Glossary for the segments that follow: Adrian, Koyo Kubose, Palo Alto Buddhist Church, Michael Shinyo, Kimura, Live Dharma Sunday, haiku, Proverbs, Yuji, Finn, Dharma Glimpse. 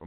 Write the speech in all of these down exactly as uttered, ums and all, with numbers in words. For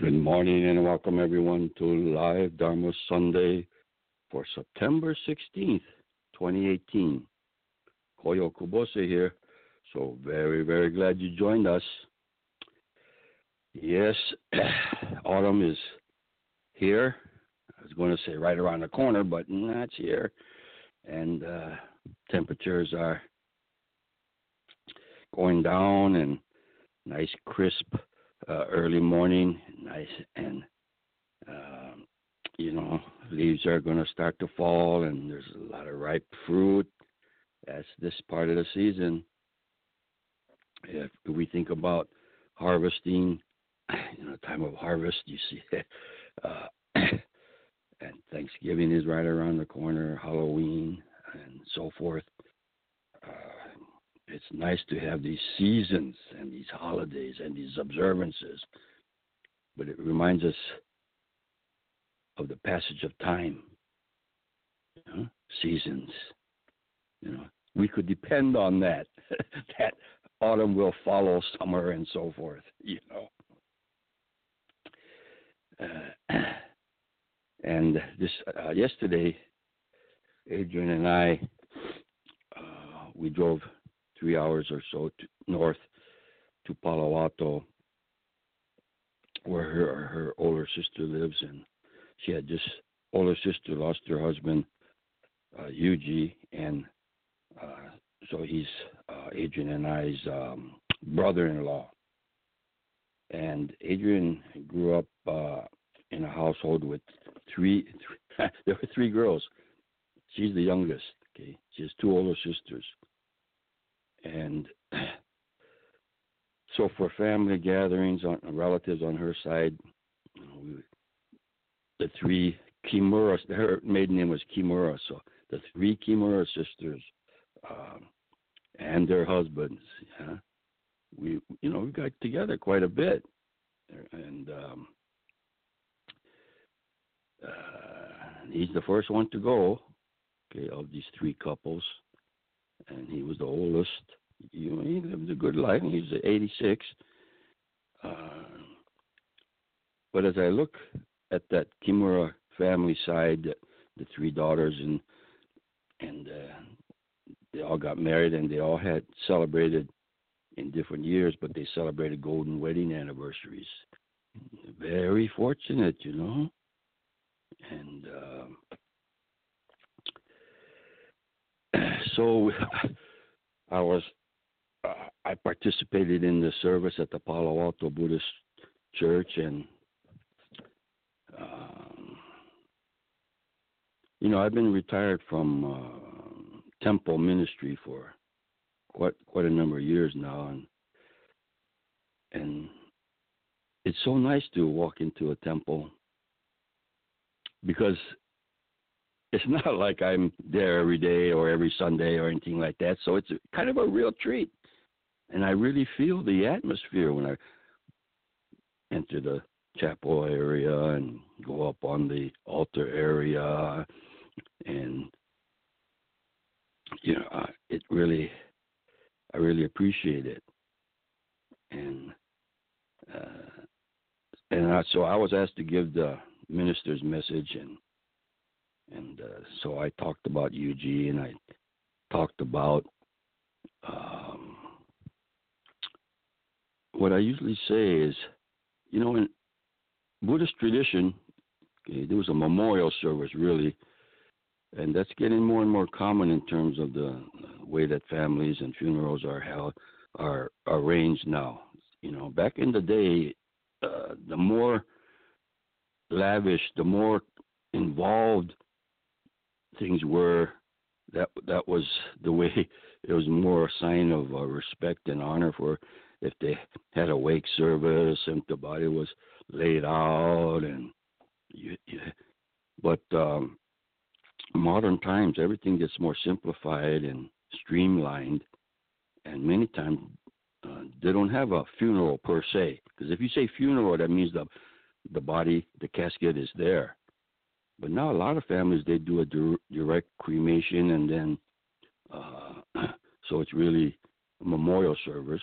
Good morning and welcome everyone to Live Dharma Sunday for September sixteenth, twenty eighteen. Koyo Kubose here, so very, very glad you joined us. Yes, autumn is here. I was going to say right around the corner, but not here. And uh, temperatures are going down and nice crisp Uh, early morning, nice, and, uh, you know, leaves are going to start to fall, and there's a lot of ripe fruit. That's this part of the season. If we think about harvesting, you know, time of harvest, you see, uh, and Thanksgiving is right around the corner, Halloween, and so forth. Uh, It's nice to have these seasons and these holidays and these observances, but it reminds us of the passage of time, you know, seasons. You know, we could depend on that, that autumn will follow summer and so forth, you know. Uh, and this uh, yesterday, Adrian and I, uh, we drove three hours or so to, north to Palo Alto, where her, her older sister lives, and she had just older sister lost her husband, uh, Yuji, and uh, so he's uh, Adrian and I's um, brother-in-law. And Adrian grew up uh, in a household with three. three there were three girls. She's the youngest. Okay, she has two older sisters. And so for family gatherings, on relatives on her side, you know, we, the three Kimura, her maiden name was Kimura, so the three Kimura sisters um, and their husbands, yeah, we, you know, we got together quite a bit. And um, uh, he's the first one to go, okay, of these three couples. And he was the oldest. You know, he lived a good life. He was eighty-six. Uh, but as I look at that Kimura family side, the three daughters, and and uh, they all got married, and they all had celebrated in different years, but they celebrated golden wedding anniversaries. Very fortunate, you know. And Uh, So I was, uh, I participated in the service at the Palo Alto Buddhist Church, and um, you know, I've been retired from uh, temple ministry for quite quite a number of years now, and and it's so nice to walk into a temple because it's not like I'm there every day or every Sunday or anything like that. So it's kind of a real treat. And I really feel the atmosphere when I enter the chapel area and go up on the altar area and you know, uh, it really, I really appreciate it. And uh, and I, so I was asked to give the minister's message, and and uh, so I talked about Yuji, and I talked about um, what I usually say is, you know, in Buddhist tradition, okay, there was a memorial service, really, and that's getting more and more common in terms of the way that families and funerals are held, are arranged now. You know, back in the day, uh, the more lavish, the more involved things were, that that was the way. It was more a sign of uh, respect and honor for if they had a wake service and the body was laid out. And you, you, but um, modern times, everything gets more simplified and streamlined, and many times uh, they don't have a funeral per se, because if you say funeral, that means the the body, the casket is there. But now a lot of families, they do a du- direct cremation, and then uh, so it's really a memorial service,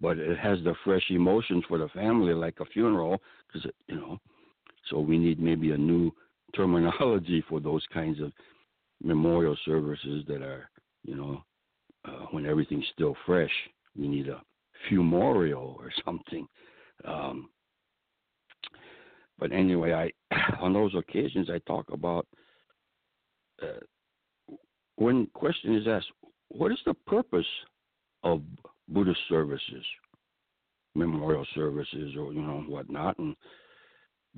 but it has the fresh emotions for the family, like a funeral, because, you know, so we need maybe a new terminology for those kinds of memorial services that are, you know, uh, when everything's still fresh. We need a fumorial or something. Um, But anyway, I on those occasions I talk about uh, when question is asked, what is the purpose of Buddhist services, memorial services, or you know whatnot? And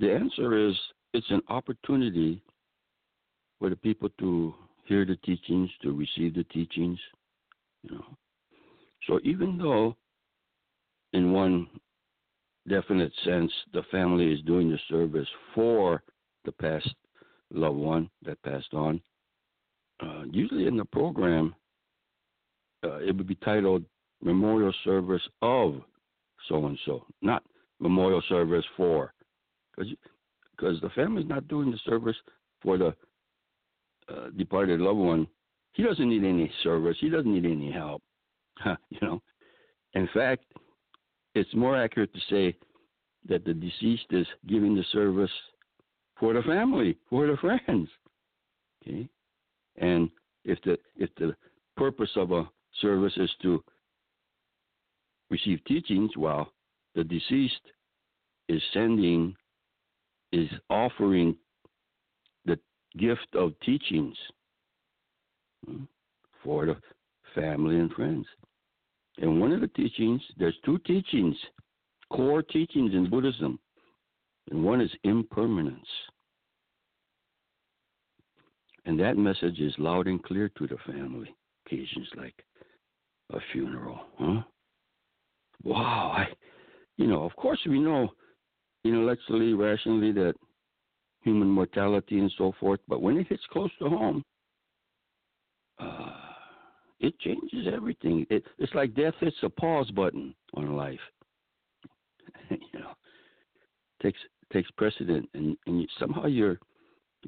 the answer is, it's an opportunity for the people to hear the teachings, to receive the teachings. You know, so even though in one definite sense the family is doing the service for the past loved one that passed on, uh, usually in the program uh, it would be titled memorial service of so and so, not memorial service for, because because the family's not doing the service for the uh, departed loved one. He doesn't need any service, he doesn't need any help. You know, in fact, it's more accurate to say that the deceased is giving the service for the family, for the friends. Okay, and if the if the purpose of a service is to receive teachings, well, the deceased is sending, is offering the gift of teachings for the family and friends. And one of the teachings, there's two teachings, core teachings in Buddhism. And one is impermanence. And that message is loud and clear to the family. Occasions like a funeral, huh? Wow, I, you know, of course we know intellectually, rationally that human mortality and so forth, but when it hits close to home, uh, it changes everything. It, it's like death hits a pause button on life. You know, takes takes precedent, and, and you, somehow your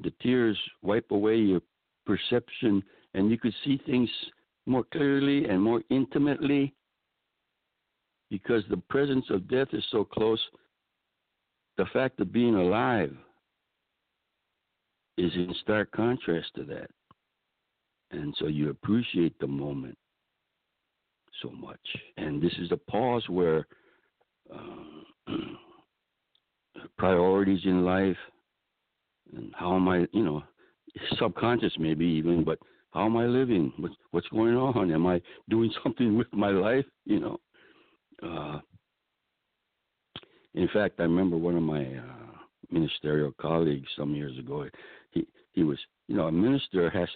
the tears wipe away your perception, and you could see things more clearly and more intimately, because the presence of death is so close. The fact of being alive is in stark contrast to that. And so you appreciate the moment so much. And this is a pause where uh, priorities in life, and how am I, you know, subconscious maybe even, but how am I living? What's, what's going on? Am I doing something with my life? You know. Uh, in fact, I remember one of my uh, ministerial colleagues some years ago, he, he was, you know, a minister has...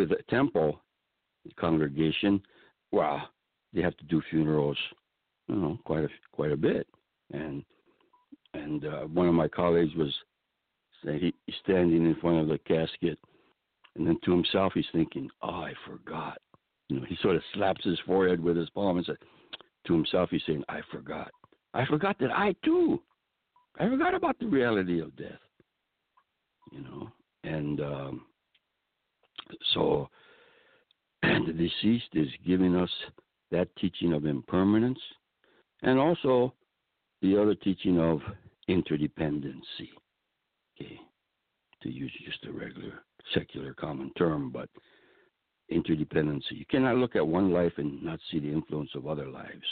with a temple congregation, wow, they have to do funerals, you know, quite a quite a bit. And and uh, one of my colleagues was saying, he, he's standing in front of the casket, and then to himself he's thinking, "Oh, I forgot." You know, he sort of slaps his forehead with his palm and says, to himself he's saying, "I forgot. I forgot that I too. I forgot about the reality of death." You know, and. Um, So and the deceased is giving us that teaching of impermanence and also the other teaching of interdependency. Okay, to use just a regular secular common term, but interdependency. You cannot look at one life and not see the influence of other lives.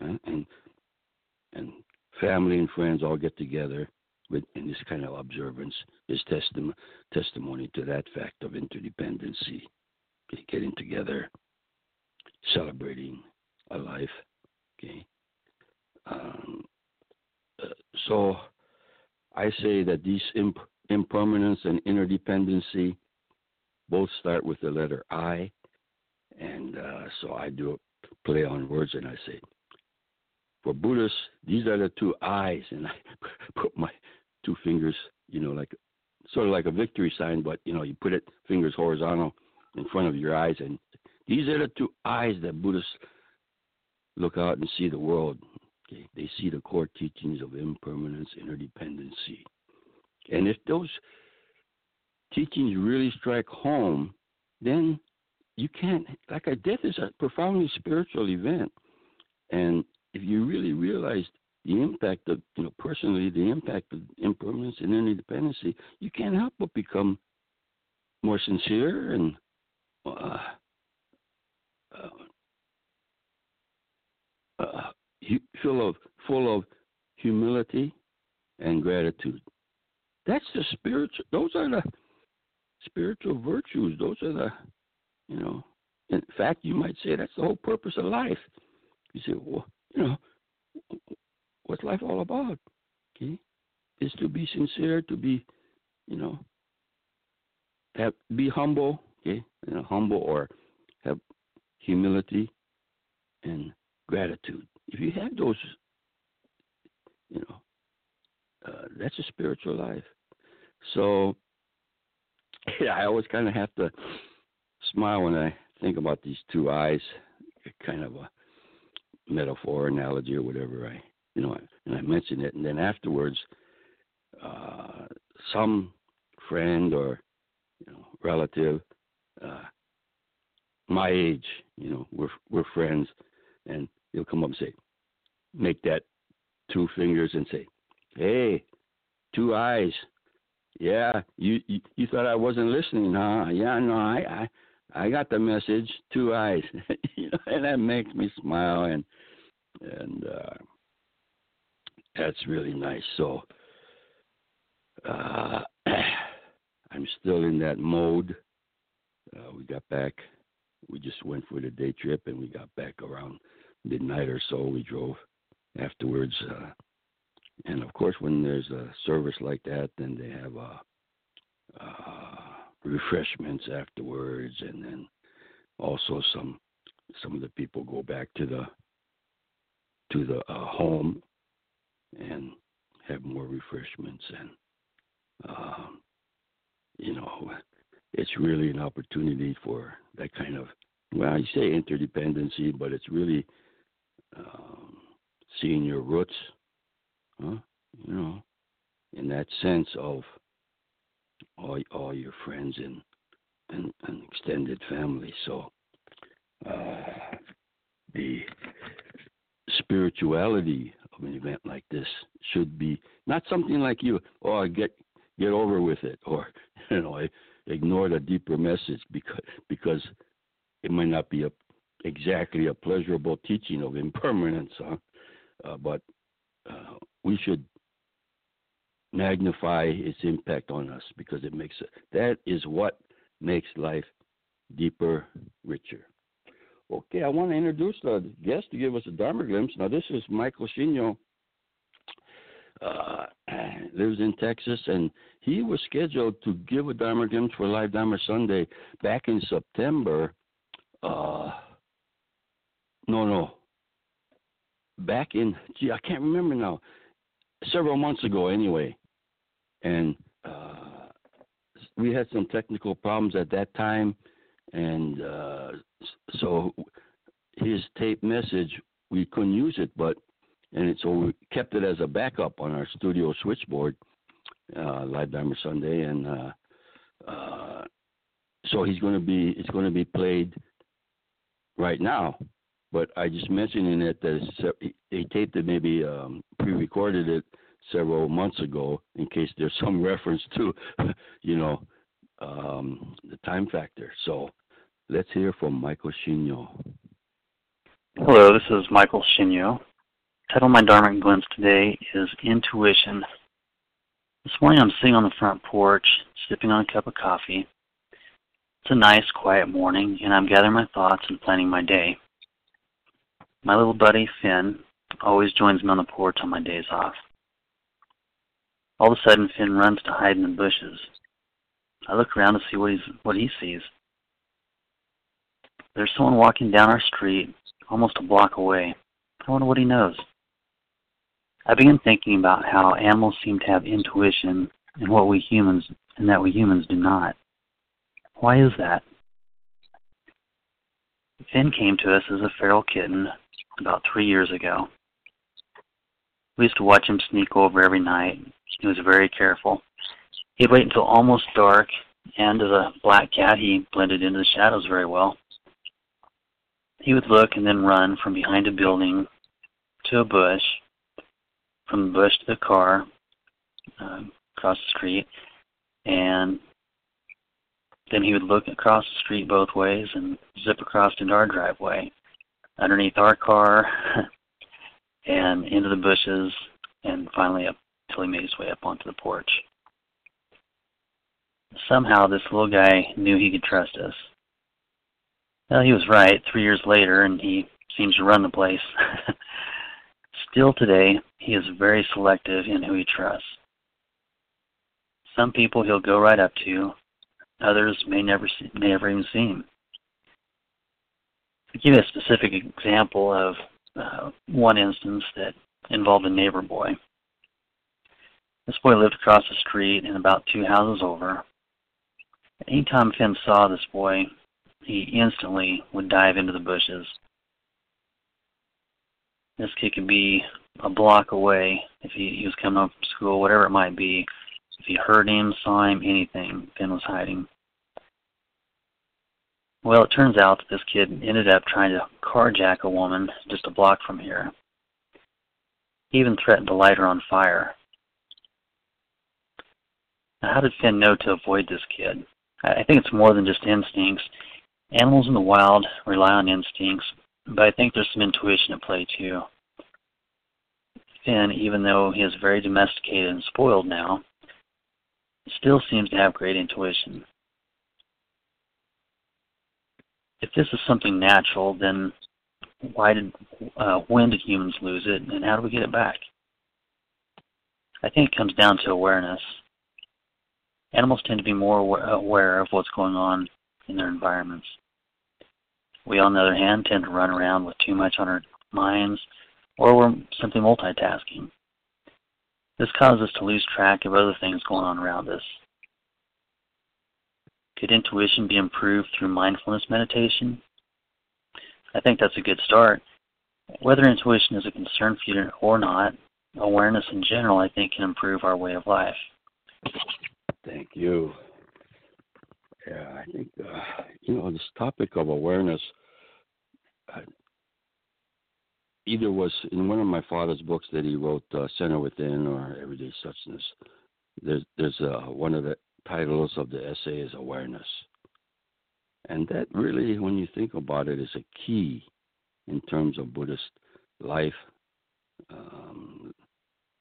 Right? And and family and friends all get together with, and this kind of observance is testim- testimony to that fact of interdependency. Okay, getting together, celebrating a life. Okay. Um, uh, so I say that these imp- impermanence and interdependency both start with the letter I, and uh, so I do a play on words, and I say, for Buddhists, these are the two I's, and I put my two fingers, you know, like sort of like a victory sign, but, you know, you put it fingers horizontal in front of your eyes, and these are the two eyes that Buddhists look out and see the world. Okay? They see the core teachings of impermanence, interdependency. And if those teachings really strike home, then you can't, like a death is a profoundly spiritual event. And if you really realize the impact of, you know, personally, the impact of impermanence and interdependency, you can't help but become more sincere and uh, uh, uh, full of full of humility and gratitude. That's the spiritual. Those are the spiritual virtues. Those are the, you know. In fact, you might say that's the whole purpose of life. You say, well, you know, what's life all about? Okay, is to be sincere, to be, you know, have, be humble. Okay, you know, humble or have humility and gratitude. If you have those, you know, uh, that's a spiritual life. So, yeah, I always kind of have to smile when I think about these two eyes. Kind of a metaphor, analogy, or whatever. I, you know, and I mention it, and then afterwards, uh, some friend or, you know, relative, uh, my age, you know, we're we're friends, and they'll come up and say, make that two fingers and say, hey, two eyes. Yeah, you, you, you thought I wasn't listening, huh? Yeah, no, I I, I got the message. Two eyes, you know, and that makes me smile, and and uh, that's really nice. So uh, I'm still in that mode. Uh, we got back. We just went for the day trip, and we got back around midnight or so. We drove afterwards. Uh, And, of course, when there's a service like that, then they have uh, uh, refreshments afterwards. And then also some some of the people go back to the to the uh, home and have more refreshments. And, uh, you know, it's really an opportunity for that kind of, well, you say interdependency, but it's really um, seeing your roots. Huh? You know, in that sense of all all your friends and and, and extended family. So uh, the spirituality of an event like this should be not something like you, oh, get get over with it, or, you know, ignore the deeper message because because it might not be a, exactly a pleasurable teaching of impermanence, huh? Uh, but Uh, we should magnify its impact on us because it makes it, that is what makes life deeper, richer. Okay, I want to introduce the guest to give us a Dharma glimpse. Now, this is Michael Shinyo, uh, lives in Texas, and he was scheduled to give a Dharma glimpse for Live Dharma Sunday back in September. Uh, no, no. Back in, gee, I can't remember now, several months ago anyway. And uh, we had some technical problems at that time. And uh, so his tape message, we couldn't use it, but, and it, so we kept it as a backup on our studio switchboard, uh, Live Dharma Sunday. And uh, uh, So he's going to be, it's going to be played right now. But I just mentioned in it that they taped it, maybe um, pre-recorded it several months ago, in case there's some reference to, you know, um, the time factor. So let's hear from Michael Shinyo. Hello, this is Michael Shinyo. The title of my Dharma Glimpse today is Intuition. This morning I'm sitting on the front porch, sipping on a cup of coffee. It's a nice, quiet morning, and I'm gathering my thoughts and planning my day. My little buddy, Finn, always joins me on the porch on my days off. All of a sudden, Finn runs to hide in the bushes. I look around to see what, he's, what he sees. There's someone walking down our street, almost a block away. I wonder what he knows. I begin thinking about how animals seem to have intuition and what we humans, and that we humans do not. Why is that? Finn came to us as a feral kitten about three years ago. We used to watch him sneak over every night. He was very careful. He'd wait until almost dark, and as a black cat, he blended into the shadows very well. He would look and then run from behind a building to a bush, from the bush to the car, uh, across the street, and then he would look across the street both ways and zip across into our driveway, underneath our car, and into the bushes, and finally up until he made his way up onto the porch. Somehow this little guy knew he could trust us. Well, he was right three years later, and he seems to run the place. Still today, he is very selective in who he trusts. Some people he'll go right up to. Others may never see, may never even see him. I'll give you a specific example of uh, one instance that involved a neighbor boy. This boy lived across the street and about two houses over. Anytime Finn saw this boy, he instantly would dive into the bushes. This kid could be a block away if he, he was coming home from school, whatever it might be. If he heard him, saw him, anything, Finn was hiding. Well, it turns out that this kid ended up trying to carjack a woman just a block from here. He even threatened to light her on fire. Now, how did Finn know to avoid this kid? I think it's more than just instincts. Animals in the wild rely on instincts, but I think there's some intuition at play too. Finn, even though he is very domesticated and spoiled now, still seems to have great intuition. If this is something natural, then why did, uh, when did humans lose it, and how do we get it back? I think it comes down to awareness. Animals tend to be more aware of what's going on in their environments. We, on the other hand, tend to run around with too much on our minds, or we're simply multitasking. This causes us to lose track of other things going on around us. Could intuition be improved through mindfulness meditation? I think that's a good start. Whether intuition is a concern for you or not, awareness in general, I think, can improve our way of life. Thank you. Yeah, I think, uh, you know, this topic of awareness uh, either was in one of my father's books that he wrote, uh, Center Within or Everyday Suchness. There's, there's uh, one of the titles of the essay is Awareness. And that really, when you think about it, is a key in terms of Buddhist life, um,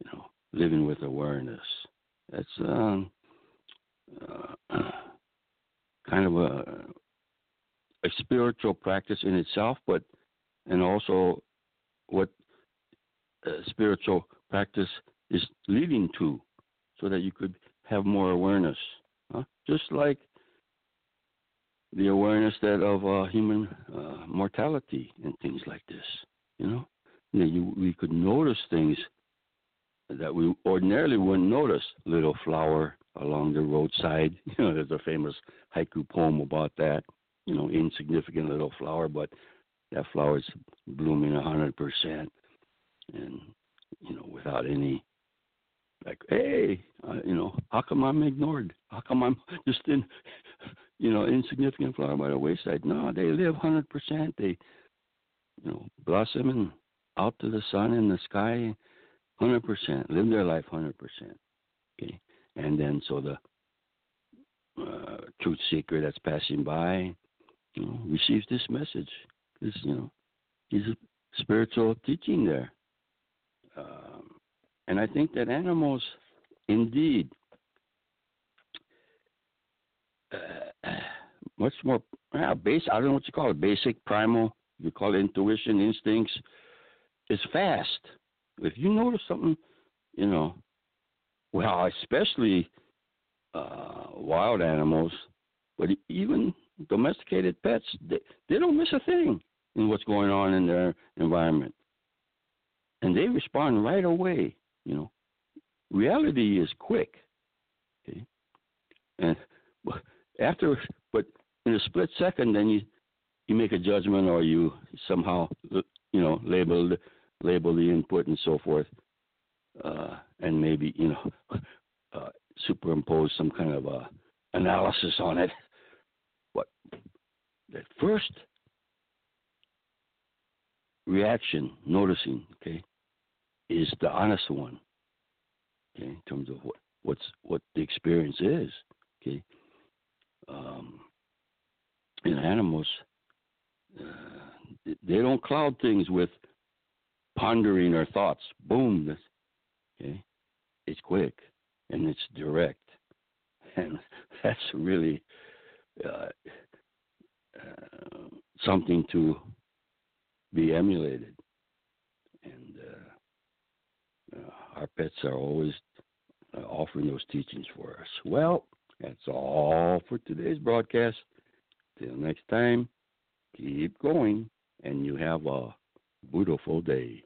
you know, living with awareness. That's um, uh, kind of a, a spiritual practice in itself, but and also what uh, spiritual practice is leading to, so that you could have more awareness, huh? Just like the awareness that of uh, human uh, mortality and things like this, you know, you know you, we could notice things that we ordinarily wouldn't notice. Little flower along the roadside, you know, there's a famous haiku poem about that, you know, insignificant little flower, but that flower is blooming one hundred percent, and, you know, without any, like, hey, uh, you know, how come I'm ignored? How come I'm just in, you know, insignificant flower by the wayside. No, they live one hundred percent. They, you know, blossom and out to the sun and the sky one hundred percent. Live their life one hundred percent. Okay? And then so the uh, truth seeker that's passing by, you know, receives this message. This, you know, is a spiritual teaching there. Um, and I think that animals indeed uh, much more yeah, base. I don't know what you call it, basic, primal, you call it intuition, instincts. It's fast. If you notice something, you know, well, especially uh, wild animals, but even domesticated pets, they, they don't miss a thing in what's going on in their environment. And they respond right away, you know. Reality is quick, okay? And after, but in a split second, then you, you make a judgment, or you somehow, you know, label label the input and so forth, uh, and maybe, you know, uh, superimpose some kind of a analysis on it. But that first reaction, noticing, okay, is the honest one, okay, in terms of what, what's what the experience is, okay. Um, in animals, uh, they don't cloud things with pondering or thoughts. Boom, okay, it's quick and it's direct, and that's really uh, uh, something to be emulated. And uh, uh, our pets are always uh, offering those teachings for us. Well, that's all for today's broadcast. Till next time, keep going, and you have a beautiful day.